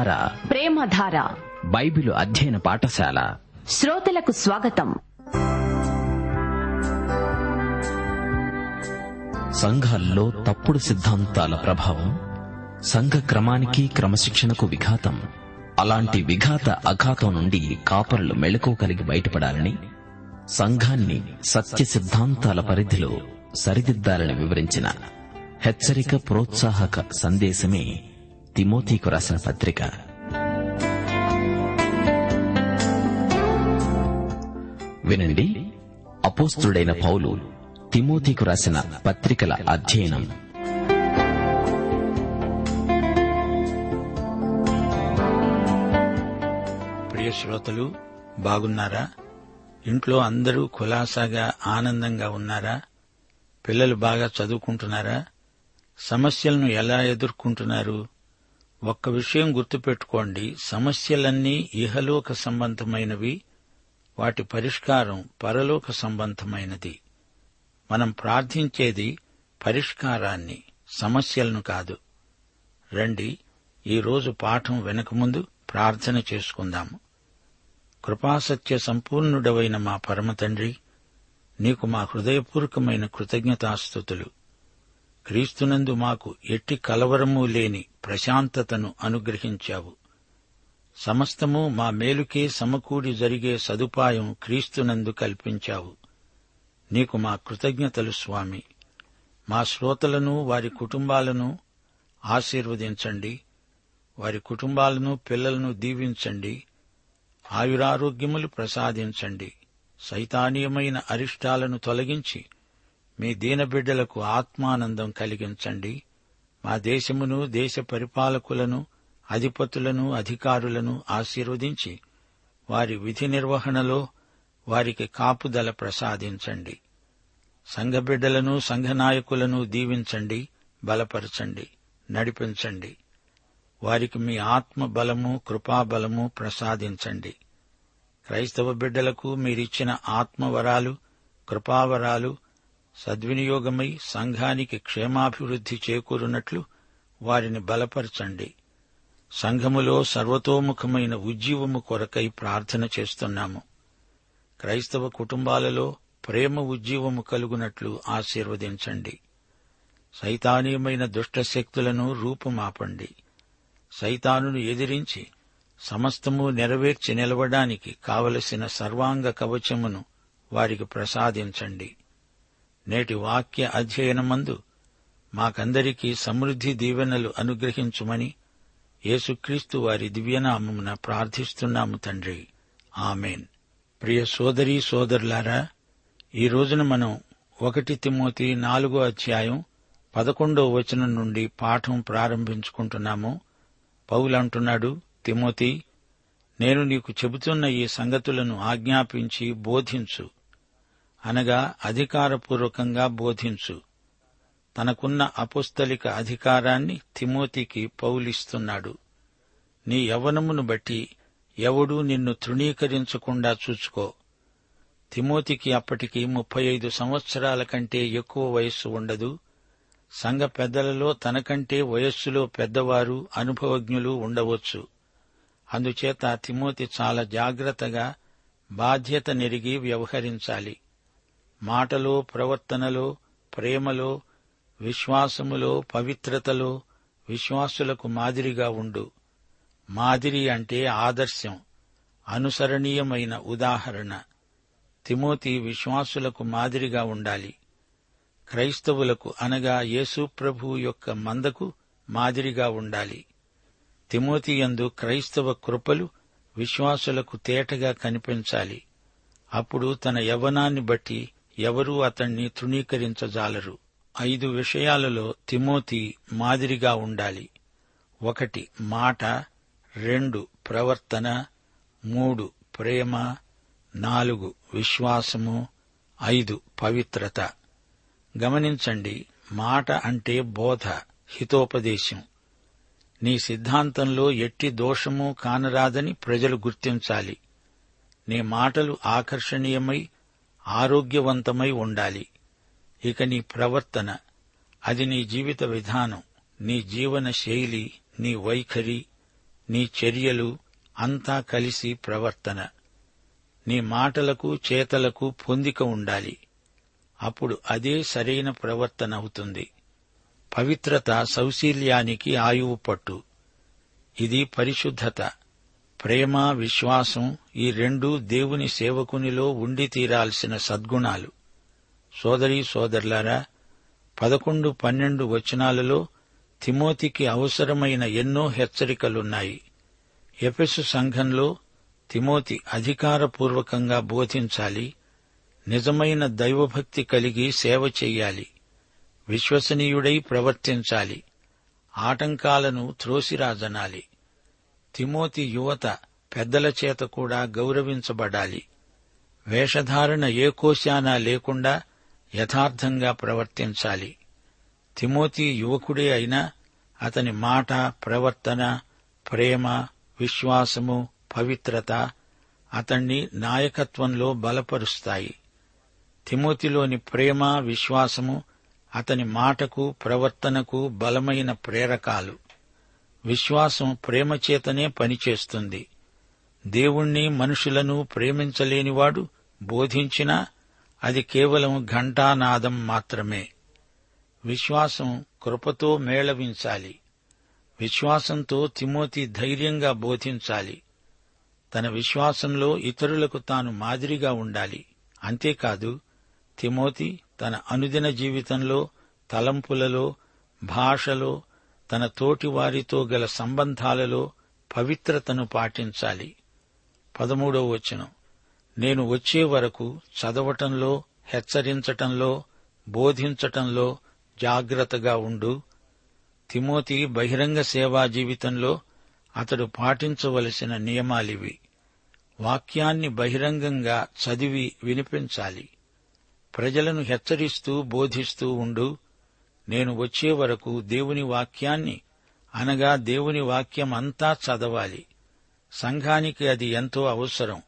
ధార, ప్రేమధార బైబిలు అధ్యయన పాఠశాల శ్రోతలకు స్వాగతం. సంఘాల్లో తప్పుడు సిద్ధాంతాల ప్రభావం సంఘ క్రమానికి, క్రమశిక్షణకు విఘాతం. అలాంటి విఘాత అఘాతం నుండి కాపరులు మెళుకోగలిగి బయటపడాలని, సంఘాన్ని సత్య సిద్ధాంతాల పరిధిలో సరిదిద్దాలని వివరించిన హెచ్చరిక, ప్రోత్సాహక సందేశమే తిమోతికు రాసిన పత్రిక. వినండి, అపోస్తుడైన పౌలు తిమోతికు రాసిన పత్రికల అధ్యయనం. ప్రియ శ్రోతలు, బాగున్నారా? ఇంట్లో అందరూ కులాసాగా ఆనందంగా ఉన్నారా? పిల్లలు బాగా చదువుకుంటున్నారా? సమస్యలను ఎలా ఎదుర్కొంటున్నారు? ఒక్క విషయం గుర్తుపెట్టుకోండి, సమస్యలన్నీ ఇహలోక సంబంధమైనవి, వాటి పరిష్కారం పరలోక సంబంధమైనది. మనం ప్రార్థించేది పరిష్కారాన్ని, సమస్యలను కాదు. రండి, ఈరోజు పాఠం వెనకముందు ప్రార్థన చేసుకుందాము. కృపాసత్య సంపూర్ణుడవైన మా పరమతండ్రి, నీకు మా హృదయపూర్వకమైన కృతజ్ఞతాస్తుతులు. క్రీస్తునందు మాకు ఎట్టి కలవరమూ లేని ప్రశాంతతను అనుగ్రహించావు. సమస్తము మా మేలుకే సమకూడి జరిగే సదుపాయం క్రీస్తునందు కల్పించావు. నీకు మా కృతజ్ఞతలు స్వామి. మా శ్రోతలను, వారి కుటుంబాలను ఆశీర్వదించండి. వారి కుటుంబాలను, పిల్లలను దీవించండి. ఆయురారోగ్యములు ప్రసాదించండి. సైతానీయమైన అరిష్టాలను తొలగించి మీ దీనబిడ్డలకు ఆత్మానందం కలిగించండి. మా దేశమును, దేశ పరిపాలకులను, అధిపతులను, అధికారులను ఆశీర్వదించి వారి విధి నిర్వహణలో వారికి కాపుదల ప్రసాదించండి. సంఘబిడ్డలను, సంఘనాయకులను దీవించండి, బలపరచండి, నడిపించండి. వారికి మీ ఆత్మ బలము, కృపాబలము ప్రసాదించండి. క్రైస్తవ బిడ్డలకు మీరిచ్చిన ఆత్మవరాలు, కృపావరాలు సద్వినియోగమై సంఘానికి క్షేమాభివృద్ధి చేకూరునట్లు వారిని బలపరచండి. సంఘములో సర్వతోముఖమైన ఉజ్జీవము కొరకై ప్రార్థన చేస్తున్నాము. క్రైస్తవ కుటుంబాలలో ప్రేమ ఉజ్జీవము కలుగునట్లు ఆశీర్వదించండి. సైతానీయమైన దుష్టశక్తులను రూపుమాపండి. సైతానును ఎదిరించి సమస్తము నెరవేర్చి నిలవడానికి కావలసిన సర్వాంగ కవచమును వారికి ప్రసాదించండి. నేటి వాక్య అధ్యయనమందు మాకందరికీ సమృద్ధి దీవెనలు అనుగ్రహించుమని యేసుక్రీస్తు వారి దివ్యనామమున ప్రార్థిస్తున్నాము తండ్రి, ఆమెన్. ప్రియ సోదరీ సోదరులారా, ఈ రోజున మనం 1 తిమోతి 4వ అధ్యాయం 11వ వచనం నుండి పాఠం ప్రారంభించుకుంటున్నాము. పౌలు అంటున్నాడు, తిమోతి, నేను నీకు చెబుతున్న ఈ సంగతులను ఆజ్ఞాపించి బోధించు, అనగా అధికారపూర్వకంగా బోధించు. తనకున్న అపోస్తలిక అధికారాన్ని తిమోతికి పౌలిస్తున్నాడు. నీ యవ్వనమును బట్టి ఎవడూ నిన్ను తృణీకరించకుండా చూచుకో. తిమోతికి అప్పటికి 35 సంవత్సరాల కంటే ఎక్కువ వయస్సు ఉండదు. సంఘ పెద్దలలో తనకంటే వయస్సులో పెద్దవారు, అనుభవజ్ఞులు ఉండవచ్చు. అందుచేత తిమోతి చాలా జాగ్రత్తగా, బాధ్యత నెరిగి వ్యవహరించాలి. మాటలో, ప్రవర్తనలో, ప్రేమలో, విశ్వాసములో, పవిత్రతలో విశ్వాసులకు మాదిరిగా ఉండు. మాదిరి అంటే ఆదర్శం, అనుసరణీయమైన ఉదాహరణ. తిమోతి విశ్వాసులకు మాదిరిగా ఉండాలి. క్రైస్తవులకు అనగా యేసు ప్రభు యొక్క మందకు మాదిరిగా ఉండాలి. తిమోతియందు క్రైస్తవ కృపలు విశ్వాసులకు తేటగా కనిపించాలి. అప్పుడు తన యవ్వనాన్ని బట్టి ఎవరూ అతణ్ణి తృణీకరించజాలరు. 5 విషయాలలో తిమోతి మాదిరిగా ఉండాలి. 1 మాట, 2 ప్రవర్తన, 3 ప్రేమ, 4 విశ్వాసము, 5 పవిత్రత. గమనించండి, మాట అంటే బోధ, హితోపదేశం. నీ సిద్ధాంతంలో ఎట్టి దోషమూ కానరాదని ప్రజలు గుర్తించాలి. నీ మాటలు ఆకర్షణీయమై, ఆరోగ్యవంతమై ఉండాలి. ఇక నీ ప్రవర్తన, అది నీ జీవిత విధానం, నీ జీవన శైలి, నీ వైఖరి, నీ చర్యలు అంతా కలిసి ప్రవర్తన, నీ మాటలకు చేతలకు పొందిక ఉండాలి. అప్పుడు అదే సరైన ప్రవర్తన అవుతుంది. పవిత్రత సౌశీల్యానికి ఆయువు పట్టు. ఇది పరిశుద్ధత. ప్రేమ, విశ్వాసం ఈ రెండూ దేవుని సేవకునిలో ఉండి తీరాల్సిన సద్గుణాలు. సోదరీ సోదరులారా, 11, 12 వచనాలలో తిమోతికి అవసరమైన ఎన్నో హెచ్చరికలున్నాయి. ఎఫెసు సంఘంలో తిమోతి అధికారపూర్వకంగా బోధించాలి, నిజమైన దైవభక్తి కలిగి సేవ చెయ్యాలి, విశ్వసనీయుడై ప్రవర్తించాలి, ఆటంకాలను త్రోసిరాజనాలి. తిమోతి యువత పెద్దల చేత కూడా గౌరవించబడాలి. వేషధారణ ఏకోశానా లేకుండా యథార్థంగా ప్రవర్తించాలి. తిమోతి యువకుడే అయినా అతని మాట, ప్రవర్తన, ప్రేమ, విశ్వాసము, పవిత్రత అతణ్ణి నాయకత్వంలో బలపరుస్తాయి. తిమోతిలోని ప్రేమ, విశ్వాసము అతని మాటకు, ప్రవర్తనకు బలమైన ప్రేరకాలు. విశ్వాసం ప్రేమచేతనే పనిచేస్తుంది. దేవుణ్ణి, మనుషులను ప్రేమించలేనివాడు బోధించినా అది కేవలం ఘంటానాదం మాత్రమే. విశ్వాసం కృపతో మేళవించాలి. విశ్వాసంతో తిమోతి ధైర్యంగా బోధించాలి. తన విశ్వాసంలో ఇతరులకు తాను మాదిరిగా ఉండాలి. అంతేకాదు, తిమోతి తన అనుదిన జీవితంలో, తలంపులలో, భాషలో, తన తోటివారితో గల సంబంధాలలో పవిత్రతను పాటించాలి. 13వ వచనం, నేను వచ్చే వరకు చదవటంలో, హెచ్చరించటంలో, బోధించటంలో జాగ్రత్తగా ఉండు. తిమోతి బహిరంగ సేవా జీవితంలో అతడు పాటించవలసిన నియమాలివి. వాక్యాన్ని బహిరంగంగా చదివి వినిపించాలి. ప్రజలను హెచ్చరిస్తూ బోధిస్తూ ఉండు. నేను వచ్చే వరకు దేవుని వాక్యాన్ని, అనగా దేవుని వాక్యం అంతా చదవాలి. సంఘానికి అది ఎంతో అవసరం.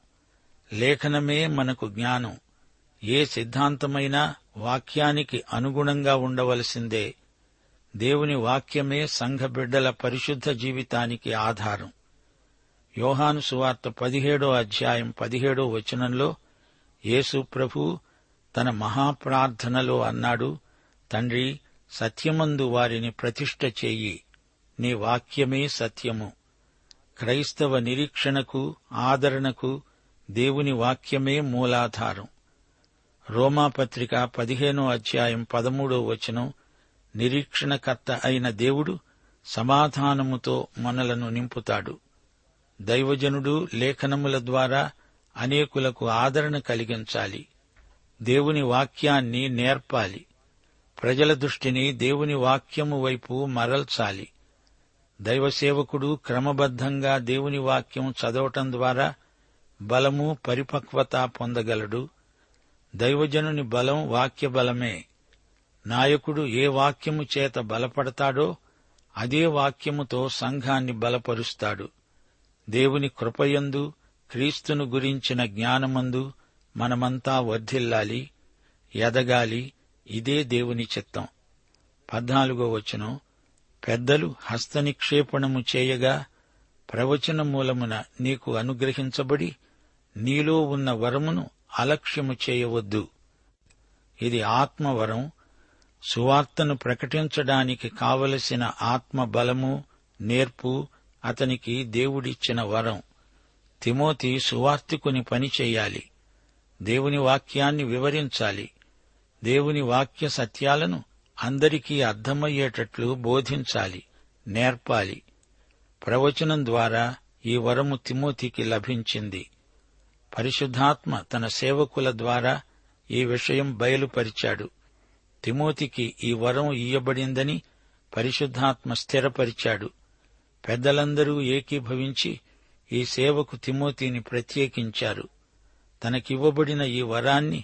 లేఖనమే మనకు జ్ఞానం. ఏ సిద్ధాంతమైనా వాక్యానికి అనుగుణంగా ఉండవలసిందే. దేవుని వాక్యమే సంఘ బిడ్డల పరిశుద్ధ జీవితానికి ఆధారం. యోహాను సువార్త 17వ అధ్యాయం 17వ వచనంలో యేసు ప్రభు తన మహాప్రార్థనలో అన్నాడు, తండ్రి, సత్యమందు వారిని ప్రతిష్ఠ చేయి, నీ వాక్యమే సత్యము. క్రైస్తవ నిరీక్షణకు, ఆదరణకు దేవుని వాక్యమే మూలాధారం. రోమాపత్రిక 15వ అధ్యాయం 13వ వచనం, నిరీక్షణకర్త అయిన దేవుడు సమాధానముతో మనలను నింపుతాడు. దైవజనుడు లేఖనముల ద్వారా అనేకులకు ఆదరణ కలిగించాలి. దేవుని వాక్యాన్ని నేర్పాలి. ప్రజల దృష్టిని దేవుని వాక్యము వైపు మరల్చాలి. దైవసేవకుడు క్రమబద్ధంగా దేవుని వాక్యం చదవటం ద్వారా బలము, పరిపక్వత పొందగలడు. దైవజనుని బలం వాక్యబలమే. నాయకుడు ఏ వాక్యము చేత బలపడతాడో అదే వాక్యముతో సంఘాన్ని బలపరుస్తాడు. దేవుని కృపయందు, క్రీస్తును గురించిన జ్ఞానమందు మనమంతా వర్ధిల్లాలి, ఎదగాలి. ఇదే దేవుని చిత్తం. 14వ వచనం, పెద్దలు హస్తనిక్షేపణము చేయగా ప్రవచన మూలమున నీకు అనుగ్రహించబడి నీలో ఉన్న వరమును అలక్ష్యము చేయవద్దు. ఇది ఆత్మవరం. సువార్తను ప్రకటించడానికి కావలసిన ఆత్మబలము, నేర్పు అతనికి దేవుడిచ్చిన వరం. తిమోతి సువార్తికుని పనిచేయాలి. దేవుని వాక్యాన్ని వివరించాలి. దేవుని వాక్య సత్యాలను అందరికీ అర్థమయ్యేటట్లు బోధించాలి, నేర్పాలి. ప్రవచనం ద్వారా ఈ వరము తిమోతికి లభించింది. పరిశుద్ధాత్మ తన సేవకుల ద్వారా ఈ విషయం బయలుపరిచాడు. తిమోతికి ఈ వరం ఇయ్యబడిందని పరిశుద్ధాత్మ స్థిరపరిచాడు. పెద్దలందరూ ఏకీభవించి ఈ సేవకు తిమోతిని ప్రత్యేకించారు. తనకివ్వబడిన ఈ వరాన్ని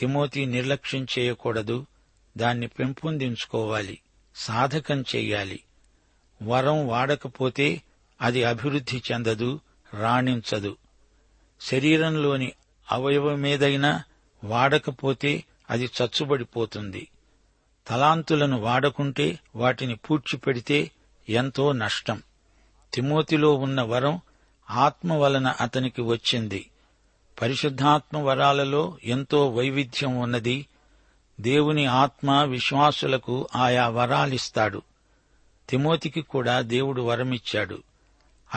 తిమోతి నిర్లక్ష్యం చేయకూడదు. దాన్ని పెంపొందించుకోవాలి, సాధకం చెయ్యాలి. వరం వాడకపోతే అది అభివృద్ధి చెందదు, రాణించదు. శరీరంలోని అవయవమేదైనా వాడకపోతే అది చచ్చుబడిపోతుంది. తలాంతులను వాడకుంటే, వాటిని పూడ్చిపెడితే ఎంతో నష్టం. తిమోతిలో ఉన్న వరం ఆత్మ వలన అతనికి వచ్చింది. పరిశుద్ధాత్మ వరాలలో ఎంతో వైవిధ్యం ఉన్నది. దేవుని ఆత్మ విశ్వాసులకు ఆయా వరాలిస్తాడు. తిమోతికి కూడా దేవుడు వరమిచ్చాడు.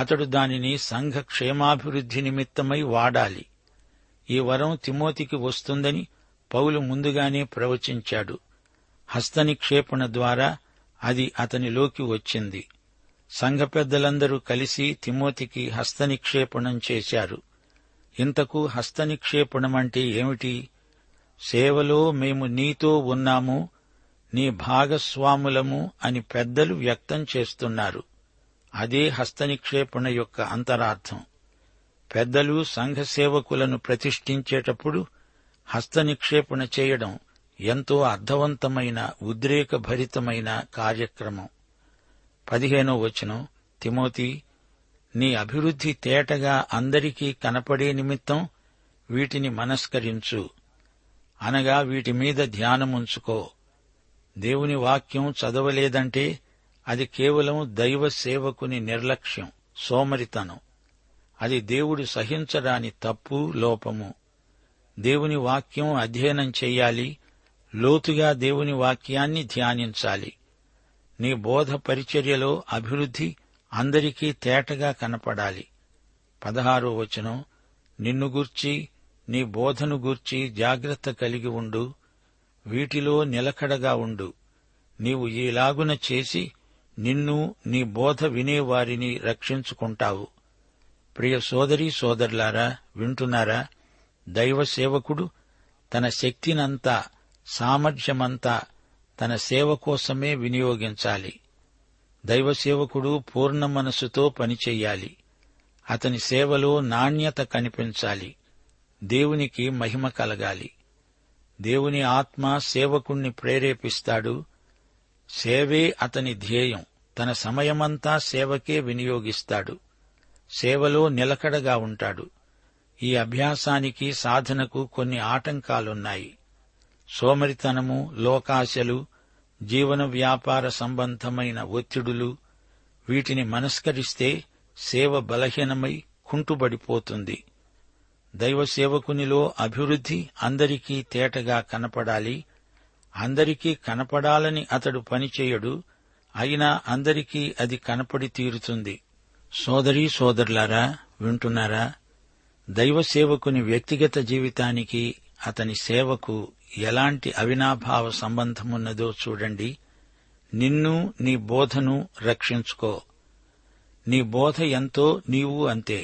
అతడు దానిని సంఘ క్షేమాభివృద్ధి నిమిత్తమై వాడాలి. ఈ వరం తిమోతికి వస్తుందని పౌలు ముందుగానే ప్రవచించాడు. హస్తనిక్షేపణ ద్వారా అది అతనిలోకి వచ్చింది. సంఘ పెద్దలందరూ కలిసి తిమోతికి హస్తనిక్షేపణం చేశారు. ఇంతకు హస్తనిక్షేపణమంటే ఏమిటి? సేవలో మేము నీతో ఉన్నాము, నీ భాగస్వాములము అని పెద్దలు వ్యక్తం చేస్తున్నారు. అదే హస్తనిక్షేపణ యొక్క అంతరార్థం. పెద్దలు సంఘ సేవకులను ప్రతిష్ఠించేటప్పుడు హస్తనిక్షేపణ చేయడం ఎంతో అర్థవంతమైన, ఉద్రేకభరితమైన కార్యక్రమం. 15వ వచనం, తిమోతి, నీ అభివృద్ధి తేటగా అందరికీ కనపడే నిమిత్తం వీటిని మనస్కరించు, అనగా వీటి మీద ధ్యానముంచుకో. దేవుని వాక్యం చదవలేదంటే అది కేవలం దైవ సేవకుని నిర్లక్ష్యం, సోమరితనం. అది దేవుడు సహించరాని తప్పు, లోపము. దేవుని వాక్యం అధ్యయనం చెయ్యాలి. లోతుగా దేవుని వాక్యాన్ని ధ్యానించాలి. నీ బోధ పరిచర్యలో అభివృద్ధి అందరికీ తేటగా కనపడాలి. 16వ వచనం, నిన్ను గూర్చి నీ బోధను గూర్చి జాగ్రత్త కలిగి ఉండు, వీటిలో నిలకడగా ఉండు. నీవు ఈలాగున చేసి నిన్ను నీ బోధ వినేవారిని రక్షించుకుంటావు. ప్రియ సోదరీ సోదరులారా, వింటున్నారా? దైవ సేవకుడు తన శక్తినంతా, సామర్థ్యమంతా తన సేవ కోసమే వినియోగించాలి. దైవ సేవకుడు పూర్ణ మనస్సుతో పనిచేయాలి. అతని సేవలో నాణ్యత కనిపించాలి. దేవునికి మహిమ కలగాలి. దేవుని ఆత్మ సేవకుణ్ణి ప్రేరేపిస్తాడు. సేవే అతని ధ్యేయం. తన సమయమంతా సేవకే వినియోగిస్తాడు. సేవలో నిలకడగా ఉంటాడు. ఈ అభ్యాసానికి, సాధనకు కొన్ని ఆటంకాలున్నాయి. సోమరితనము, లోకాశలు, జీవన వ్యాపార సంబంధమైన ఒత్తిడులు, వీటిని మనస్కరిస్తే సేవ బలహీనమై కుంటుబడిపోతుంది. దైవ సేవకునిలో అభివృద్ధి అందరికీ తేటగా కనపడాలి. అందరికీ కనపడాలని అతడు పనిచేయడు, అయినా అందరికీ అది కనపడి తీరుతుంది. సోదరీ సోదరులారా, వింటున్నారా? దైవ సేవకుని వ్యక్తిగత జీవితానికి, అతని సేవకు ఎలాంటి అవినాభావ సంబంధమున్నదో చూడండి. నిన్ను, నీ బోధను రక్షించుకో. నీ బోధ ఎంతో, నీవు అంతే.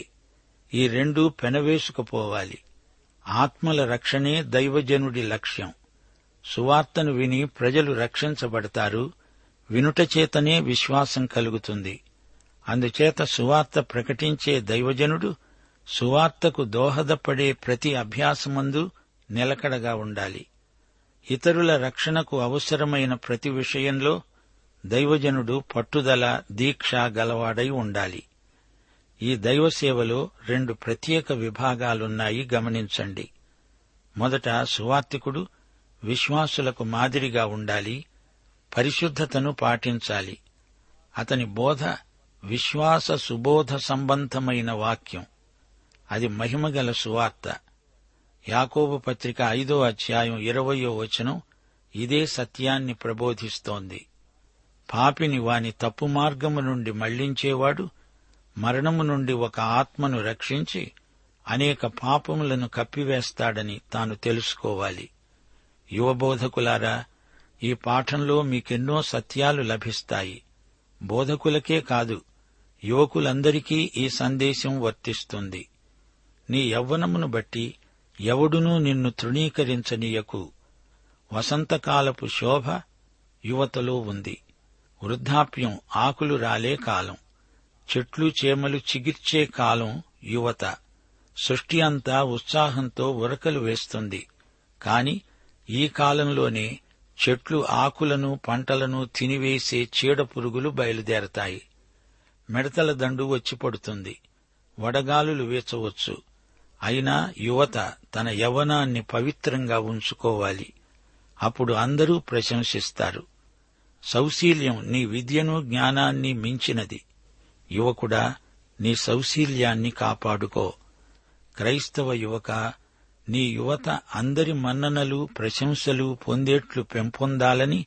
ఈ రెండూ పెనవేసుకుపోవాలి. ఆత్మల రక్షణే దైవజనుడి లక్ష్యం. సువార్తను విని ప్రజలు రక్షించబడతారు. వినుటచేతనే విశ్వాసం కలుగుతుంది. అందుచేత సువార్త ప్రకటించే దైవజనుడు సువార్తకు దోహదపడే ప్రతి అభ్యాసమందు నిలకడగా ఉండాలి. ఇతరుల రక్షణకు అవసరమైన ప్రతి విషయంలో దైవజనుడు పట్టుదల, దీక్ష గలవాడై ఉండాలి. ఈ దైవ సేవలో 2 ప్రత్యేక విభాగాలున్నాయి, గమనించండి. మొదట, సువార్తికుడు విశ్వాసులకు మాదిరిగా ఉండాలి. పరిశుద్ధతను పాటించాలి. అతని బోధ విశ్వాస సుబోధ సంబంధమైన వాక్యం. అది మహిమగల సువార్త. యాకోబు పత్రిక 5వ అధ్యాయం 20వ వచనం ఇదే సత్యాన్ని ప్రబోధిస్తోంది. పాపిని వాని తప్పు మార్గము నుండి మళ్లించేవాడు మరణము నుండి ఒక ఆత్మను రక్షించి అనేక పాపములను కప్పివేస్తాడని తాను తెలుసుకోవాలి. యువబోధకులారా, ఈ పాఠంలో మీకెన్నో సత్యాలు లభిస్తాయి. బోధకులకే కాదు, యువకులందరికీ ఈ సందేశం వర్తిస్తుంది. నీ యవ్వనమును బట్టి ఎవడునూ నిన్ను తృణీకరించనీయకు. వసంతకాలపు శోభ యువతలో ఉంది. వృద్ధాప్యం ఆకులు రాలే కాలం. చెట్లు చేమలు చిగిర్చే కాలం యువత. సృష్టి అంతా ఉత్సాహంతో ఉరకలు వేస్తుంది. కాని ఈ కాలంలోనే చెట్లు ఆకులను, పంటలను తినివేసే చీడపురుగులు బయలుదేరతాయి. మిడతల దండు వచ్చి పడుతుంది. వడగాలులు వీచవచ్చు. అయినా యువత తన యవ్వనాన్ని పవిత్రంగా ఉంచుకోవాలి. అప్పుడు అందరూ ప్రశంసిస్తారు. సౌశీల్యం నీ విద్యను, జ్ఞానాన్ని మించినది. యువకుడా, నీ సౌశీల్యాన్ని కాపాడుకో. క్రైస్తవ యువక, నీ యువత అందరి మన్ననలు ప్రశంసలు పొందేట్లు పెంపొందాలని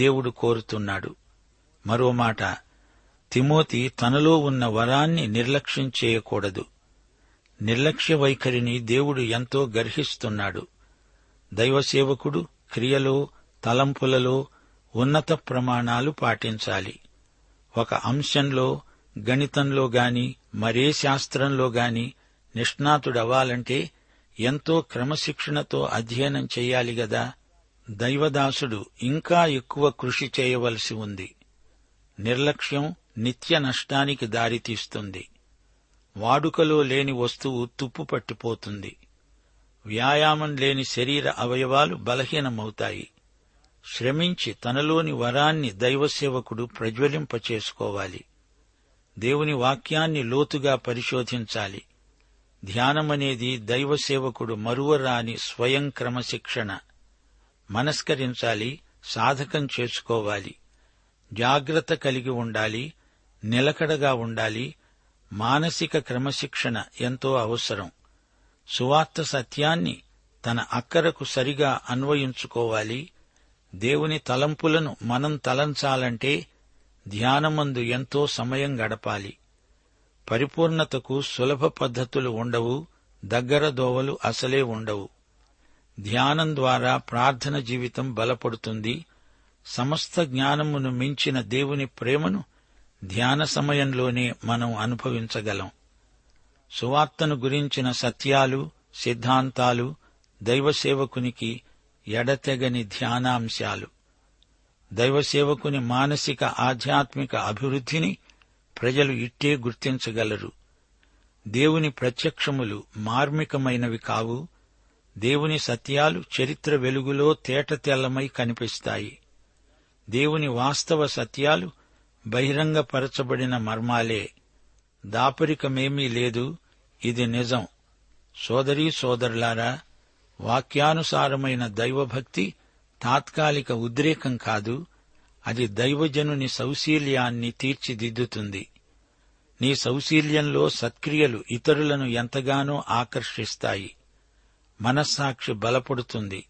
దేవుడు కోరుతున్నాడు. మరో మాట, తిమోతి తనలో ఉన్న వరాన్ని నిర్లక్ష్యం చేయకూడదు. నిర్లక్ష్య వైఖరిని దేవుడు ఎంతో గర్హిస్తున్నాడు. దైవసేవకుడు క్రియలో తలంపులలో ఉన్నత ప్రమాణాలు పాటించాలి. ఒక అంశంలో, గణితంలో గాని మరే శాస్త్రంలో గాని నిష్ణాతుడవ్వాలంటే ఎంతో క్రమశిక్షణతో అధ్యయనం చెయ్యాలి గదా. దైవదాసుడు ఇంకా ఎక్కువ కృషి చేయవలసి ఉంది. నిర్లక్ష్యం నిత్య నష్టానికి దారితీస్తుంది. వాడుకలో లేని వస్తువు తుప్పు పట్టిపోతుంది. వ్యాయామం లేని శరీర అవయవాలు బలహీనమవుతాయి. శ్రమించి తనలోని వరాన్ని దైవసేవకుడు ప్రజ్వలింపచేసుకోవాలి. దేవుని వాక్యాన్ని లోతుగా పరిశోధించాలి. ధ్యానమనేది దైవసేవకుడు మరువరాని స్వయం క్రమశిక్షణ. మనస్కరించాలి, సాధకం చేసుకోవాలి, జాగ్రత్త కలిగి ఉండాలి, నిలకడగా ఉండాలి. మానసిక క్రమశిక్షణ ఎంతో అవసరం. సువార్త సత్యాన్ని తన అక్కరకు సరిగా అన్వయించుకోవాలి. దేవుని తలంపులను మనం తలంచాలంటే ధ్యానమందు ఎంతో సమయం గడపాలి. పరిపూర్ణతకు సులభ పద్ధతులు ఉండవు, దగ్గర దోవలు అసలే ఉండవు. ధ్యానం ద్వారా ప్రార్థన జీవితం బలపడుతుంది. సమస్త జ్ఞానమును మించిన దేవుని ప్రేమను ధ్యాన సమయంలోనే మనం అనుభవించగలం. సువార్తను గురించిన సత్యాలు, సిద్ధాంతాలు దైవసేవకునికి ఎడతెగని ధ్యానాంశాలు. దైవసేవకుని మానసిక ఆధ్యాత్మిక అభివృద్ధిని ప్రజలు ఇట్టే గుర్తించగలరు. దేవుని ప్రత్యక్షములు మార్మికమైనవి కావు. దేవుని సత్యాలు చరిత్ర వెలుగులో తేటతెల్లమై కనిపిస్తాయి. దేవుని వాస్తవ సత్యాలు బహిరంగపరచబడిన మర్మాలే. దాపరికమేమీ లేదు, ఇది నిజం. సోదరీ సోదరులారా, వాక్యానుసారమైన దైవభక్తి తాత్కాలిక ఉద్రేకం కాదు. అది దైవజనుని సౌశీల్యాన్ని తీర్చిదిద్దుతుంది. నీ సౌశీల్యంలో సత్క్రియలు ఇతరులను ఎంతగానో ఆకర్షిస్తాయి. మనస్సాక్షి బలపడుతుంది.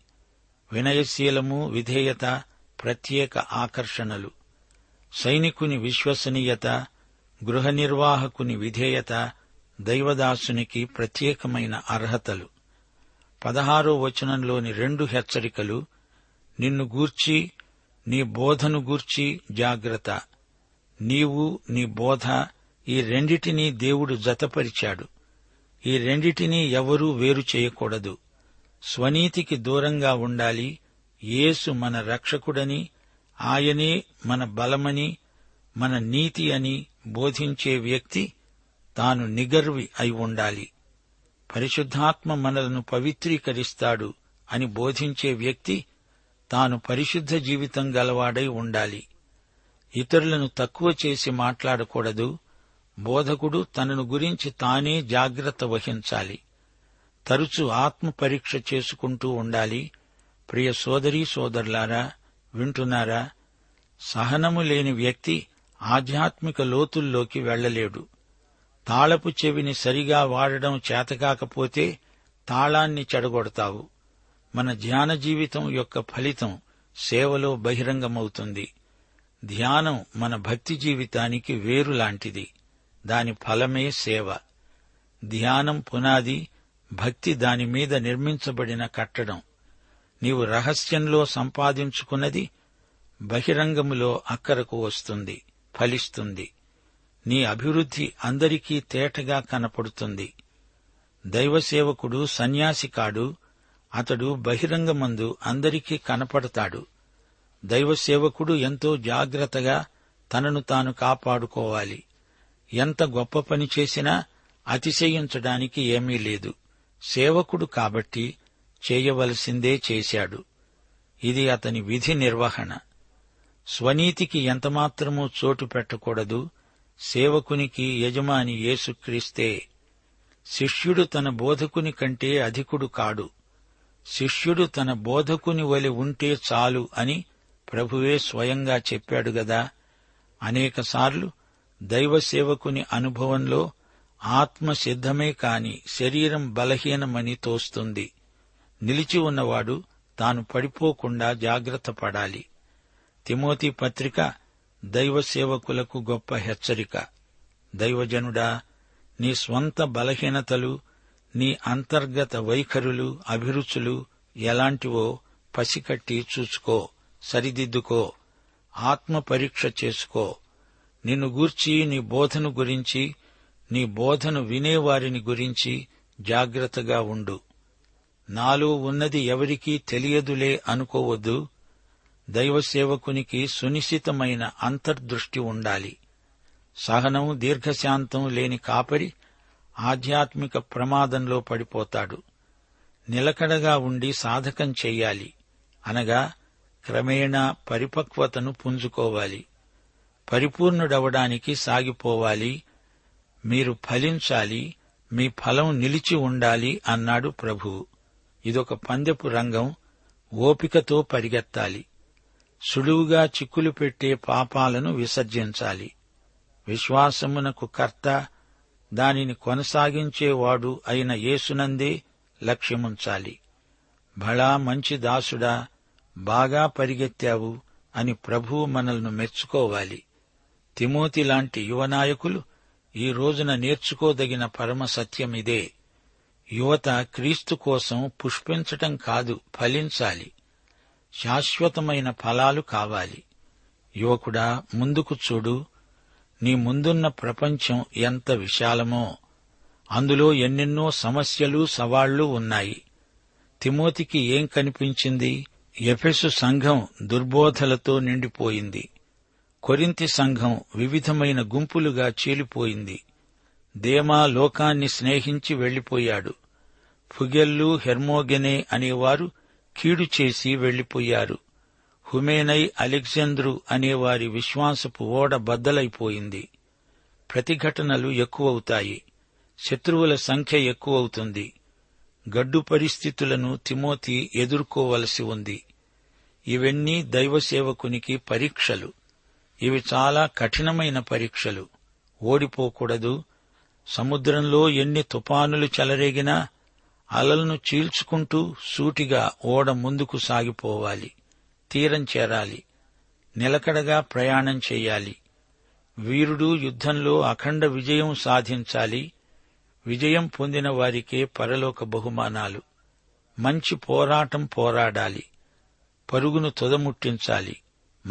వినయశీలము, విధేయత ప్రత్యేక ఆకర్షణలు. సైనికుని విశ్వసనీయత, గృహ నిర్వాహకుని విధేయత దైవదాసునికి ప్రత్యేకమైన అర్హతలు. 16వ వచనంలోని 2 హెచ్చరికలు, నిన్ను గూర్చి నీ బోధను గూర్చి జాగ్రత్త. నీవు, నీ బోధ, ఈ రెండిటినీ దేవుడు జతపరిచాడు. ఈ రెండిటినీ ఎవరూ వేరు చేయకూడదు. స్వనీతికి దూరంగా ఉండాలి. యేసు మన రక్షకుడని, ఆయనే మన బలమని, మన నీతి అని బోధించే వ్యక్తి తాను నిగర్వి అయి ఉండాలి. పరిశుద్ధాత్మ మనలను పవిత్రీకరిస్తాడు అని బోధించే వ్యక్తి తాను పరిశుద్ధ జీవితం గలవాడై ఉండాలి. ఇతరులను తక్కువ చేసి మాట్లాడకూడదు. బోధకుడు తనను గురించి తానే జాగ్రత్త వహించాలి. తరచూ ఆత్మ పరీక్ష చేసుకుంటూ ఉండాలి. ప్రియ సోదరీ సోదరులారా, వింటున్నారా? సహనము లేని వ్యక్తి ఆధ్యాత్మిక లోతుల్లోకి వెళ్లలేడు. తాళపు చెవిని సరిగా వాడడం చేతకాకపోతే తాళాన్ని చెడగొడతావు. మన ధ్యాన జీవితం యొక్క ఫలితం సేవలో బహిరంగమవుతుంది. ధ్యానం మన భక్తి జీవితానికి వేరు లాంటిది. దాని ఫలమే సేవ. ధ్యానం పునాది, భక్తి దానిమీద నిర్మించబడిన కట్టడం. నీవు రహస్యంలో సంపాదించుకున్నది బహిరంగములో అక్కరకు వస్తుంది, ఫలిస్తుంది. నీ అభివృద్ధి అందరికీ తేటగా కనపడుతుంది. దైవసేవకుడు సన్యాసి కాడు. అతడు బహిరంగమందు అందరికీ కనపడతాడు. దైవసేవకుడు ఎంతో జాగ్రత్తగా తనను తాను కాపాడుకోవాలి. ఎంత గొప్ప పని చేసినా అతిశయించడానికి ఏమీ లేదు. సేవకుడు కాబట్టి చేయవలసిందే చేశాడు. ఇది అతని విధి నిర్వహణ. స్వనీతికి ఎంతమాత్రమూ చోటు పెట్టకూడదు. సేవకునికి యజమాని యేసుక్రీస్తే. శిష్యుడు తన బోధకుని కంటే అధికుడు కాడు. శిష్యుడు తన బోధకుని వలె ఉంటే చాలు అని ప్రభువే స్వయంగా చెప్పాడు గదా. అనేకసార్లు దైవసేవకుని అనుభవంలో ఆత్మ సిద్ధమే కాని శరీరం బలహీనమని తోస్తుంది. నిలిచి ఉన్నవాడు తాను పడిపోకుండా జాగ్రత్త పడాలి. తిమోతి పత్రిక దైవసేవకులకు గొప్ప హెచ్చరిక. దైవజనుడా, నీ స్వంత బలహీనతలు, నీ అంతర్గత వైఖరులు, అభిరుచులు ఎలాంటివో పసికట్టి చూసుకో, సరిదిద్దుకో, ఆత్మపరీక్ష చేసుకో. నిన్ను గూర్చి, నీ బోధను గురించి, నీ బోధను వినేవారిని గురించి జాగ్రత్తగా ఉండు. నాలో ఉన్నది ఎవరికీ తెలియదులే అనుకోవద్దు. దైవసేవకునికి సునిశ్చితమైన అంతర్దృష్టి ఉండాలి. సహనం, దీర్ఘశాంతం లేని కాపరి ఆధ్యాత్మిక ప్రమాదంలో పడిపోతాడు. నిలకడగా ఉండి సాధకం చెయ్యాలి, అనగా క్రమేణా పరిపక్వతను పుంజుకోవాలి. పరిపూర్ణుడవడానికి సాగిపోవాలి. మీరు ఫలించాలి, మీ ఫలం నిలిచి ఉండాలి అన్నాడు ప్రభువు. ఇదొక పందెపు రంగం. ఓపికతో పరిగెత్తాలి. సులువుగా చిక్కులు పెట్టే పాపాలను విసర్జించాలి. విశ్వాసమునకు కర్త, దానిని కొనసాగించేవాడు అయిన యేసునందే లక్ష్యముంచాలి. భళా మంచి దాసుడా, బాగా పరిగెత్తావు అని ప్రభువు మనల్ని మెచ్చుకోవాలి. తిమోతి లాంటి యువనాయకులు ఈ రోజున నేర్చుకోదగిన పరమ సత్యమిదే. యువత క్రీస్తు కోసం పుష్పించటం కాదు, ఫలించాలి. శాశ్వతమైన ఫలాలు కావాలి. యువకుడా, ముందుకు చూడు. నీ ముందున్న ప్రపంచం ఎంత విశాలమో, అందులో ఎన్నెన్నో సమస్యలు, సవాళ్లు ఉన్నాయి. తిమోతికి ఏం కనిపించింది? ఎఫెసు సంఘం దుర్బోధలతో నిండిపోయింది. కొరింథీ సంఘం వివిధమైన గుంపులుగా చీలిపోయింది. దేమా లోకాన్ని స్నేహించి వెళ్లిపోయాడు. ఫుగెల్లు, హెర్మోగెనే అనేవారు కీడు చేసి వెళ్లిపోయారు. హుమేనై, అలెగ్జాంద్రు అనేవారి విశ్వాసపు ఓడ బద్దలైపోయింది. ప్రతిఘటనలు ఎక్కువవుతాయి. శత్రువుల సంఖ్య ఎక్కువవుతుంది. గడ్డు పరిస్థితులను తిమోతి ఎదుర్కోవలసి ఉంది. ఇవన్నీ దైవసేవకునికి పరీక్షలు. ఇవి చాలా కఠినమైన పరీక్షలు. ఓడిపోకూడదు. సముద్రంలో ఎన్ని తుపానులు చెలరేగినా అలలను చీల్చుకుంటూ సూటిగా ఓడ ముందుకు సాగిపోవాలి. తీరం చేరాలి. నిలకడగా ప్రయాణం చేయాలి. వీరుడు యుద్ధంలో అఖండ విజయం సాధించాలి. విజయం పొందిన వారికే పరలోక బహుమానాలు. మంచి పోరాటం పోరాడాలి. పరుగును తుదముట్టించాలి.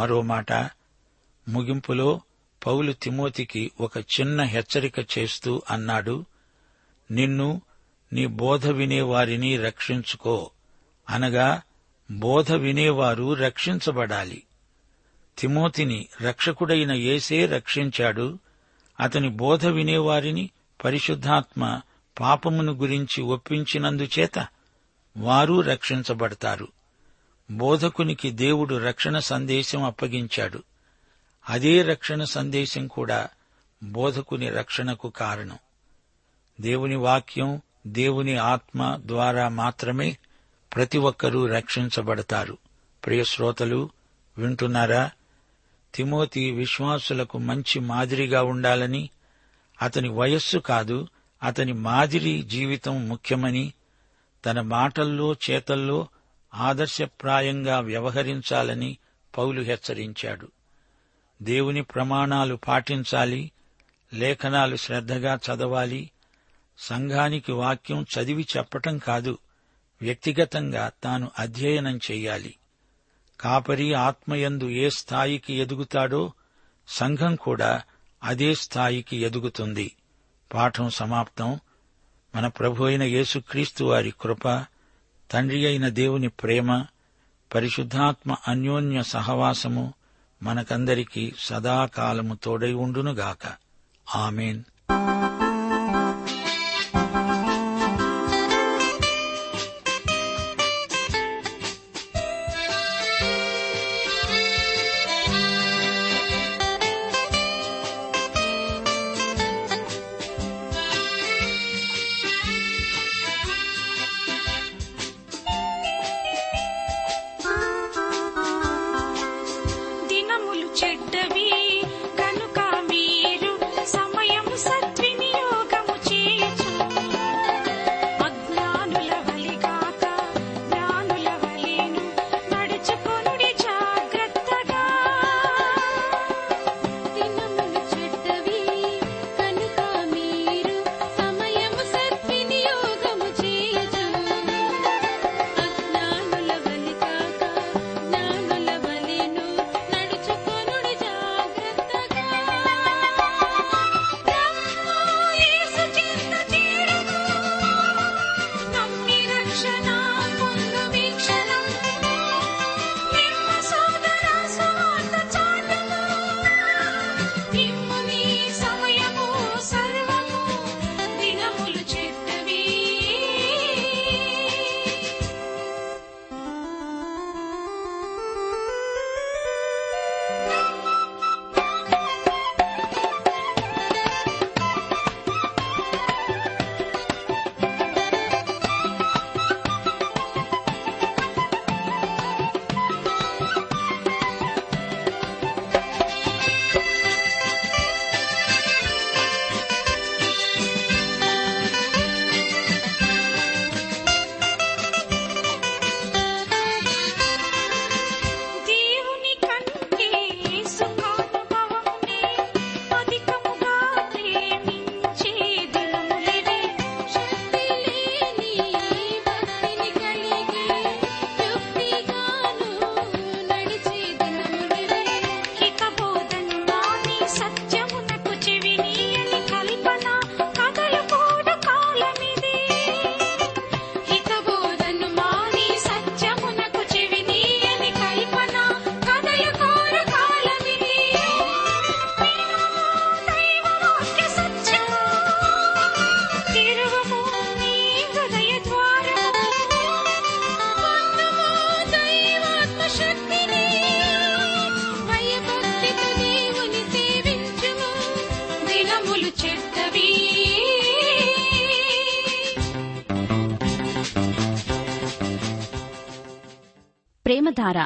మరో మాట, ముగింపులో పౌలు తిమోతికి ఒక చిన్న హెచ్చరిక చేస్తూ అన్నాడు, నిన్ను, నీ బోధ వినేవారిని రక్షించుకో. అనగా బోధ వినేవారు రక్షించబడాలి. తిమోతిని రక్షకుడైన యేసే రక్షించాడు. అతని బోధ వినేవారిని పరిశుద్ధాత్మ పాపమును గురించి ఒప్పించినందుచేత వారు రక్షించబడతారు. బోధకునికి దేవుడు రక్షణ సందేశం అప్పగించాడు. అదే రక్షణ సందేశం కూడా బోధకుని రక్షణకు కారణం. దేవుని వాక్యం, దేవుని ఆత్మ ద్వారా మాత్రమే ప్రతి ఒక్కరూ రక్షించబడతారు. ప్రియశ్రోతలు, వింటున్నారా? తిమోతి విశ్వాసులకు మంచి మాదిరిగా ఉండాలని, అతని వయస్సు కాదు అతని మాదిరి జీవితం ముఖ్యమని, తన మాటల్లో చేతల్లో ఆదర్శప్రాయంగా వ్యవహరించాలని పౌలు హెచ్చరించాడు. దేవుని ప్రమాణాలు పాటించాలి. లేఖనాలు శ్రద్ధగా చదవాలి. సంఘానికి వాక్యం చదివి చెప్పటం కాదు, వ్యక్తిగతంగా తాను అధ్యయనం చెయ్యాలి. కాపరి ఆత్మయందు ఏ స్థాయికి ఎదుగుతాడో సంఘం కూడా అదే స్థాయికి ఎదుగుతుంది. పాఠం సమాప్తం. మన ప్రభువైన యేసుక్రీస్తు వారి కృప, తండ్రి అయిన దేవుని ప్రేమ, పరిశుద్ధాత్మ అన్యోన్య సహవాసము మనకందరికీ సదాకాలము తోడై ఉండునుగాక. ఆమేన్. చెడ్డవి కనుక మీరు ప్రియులారా,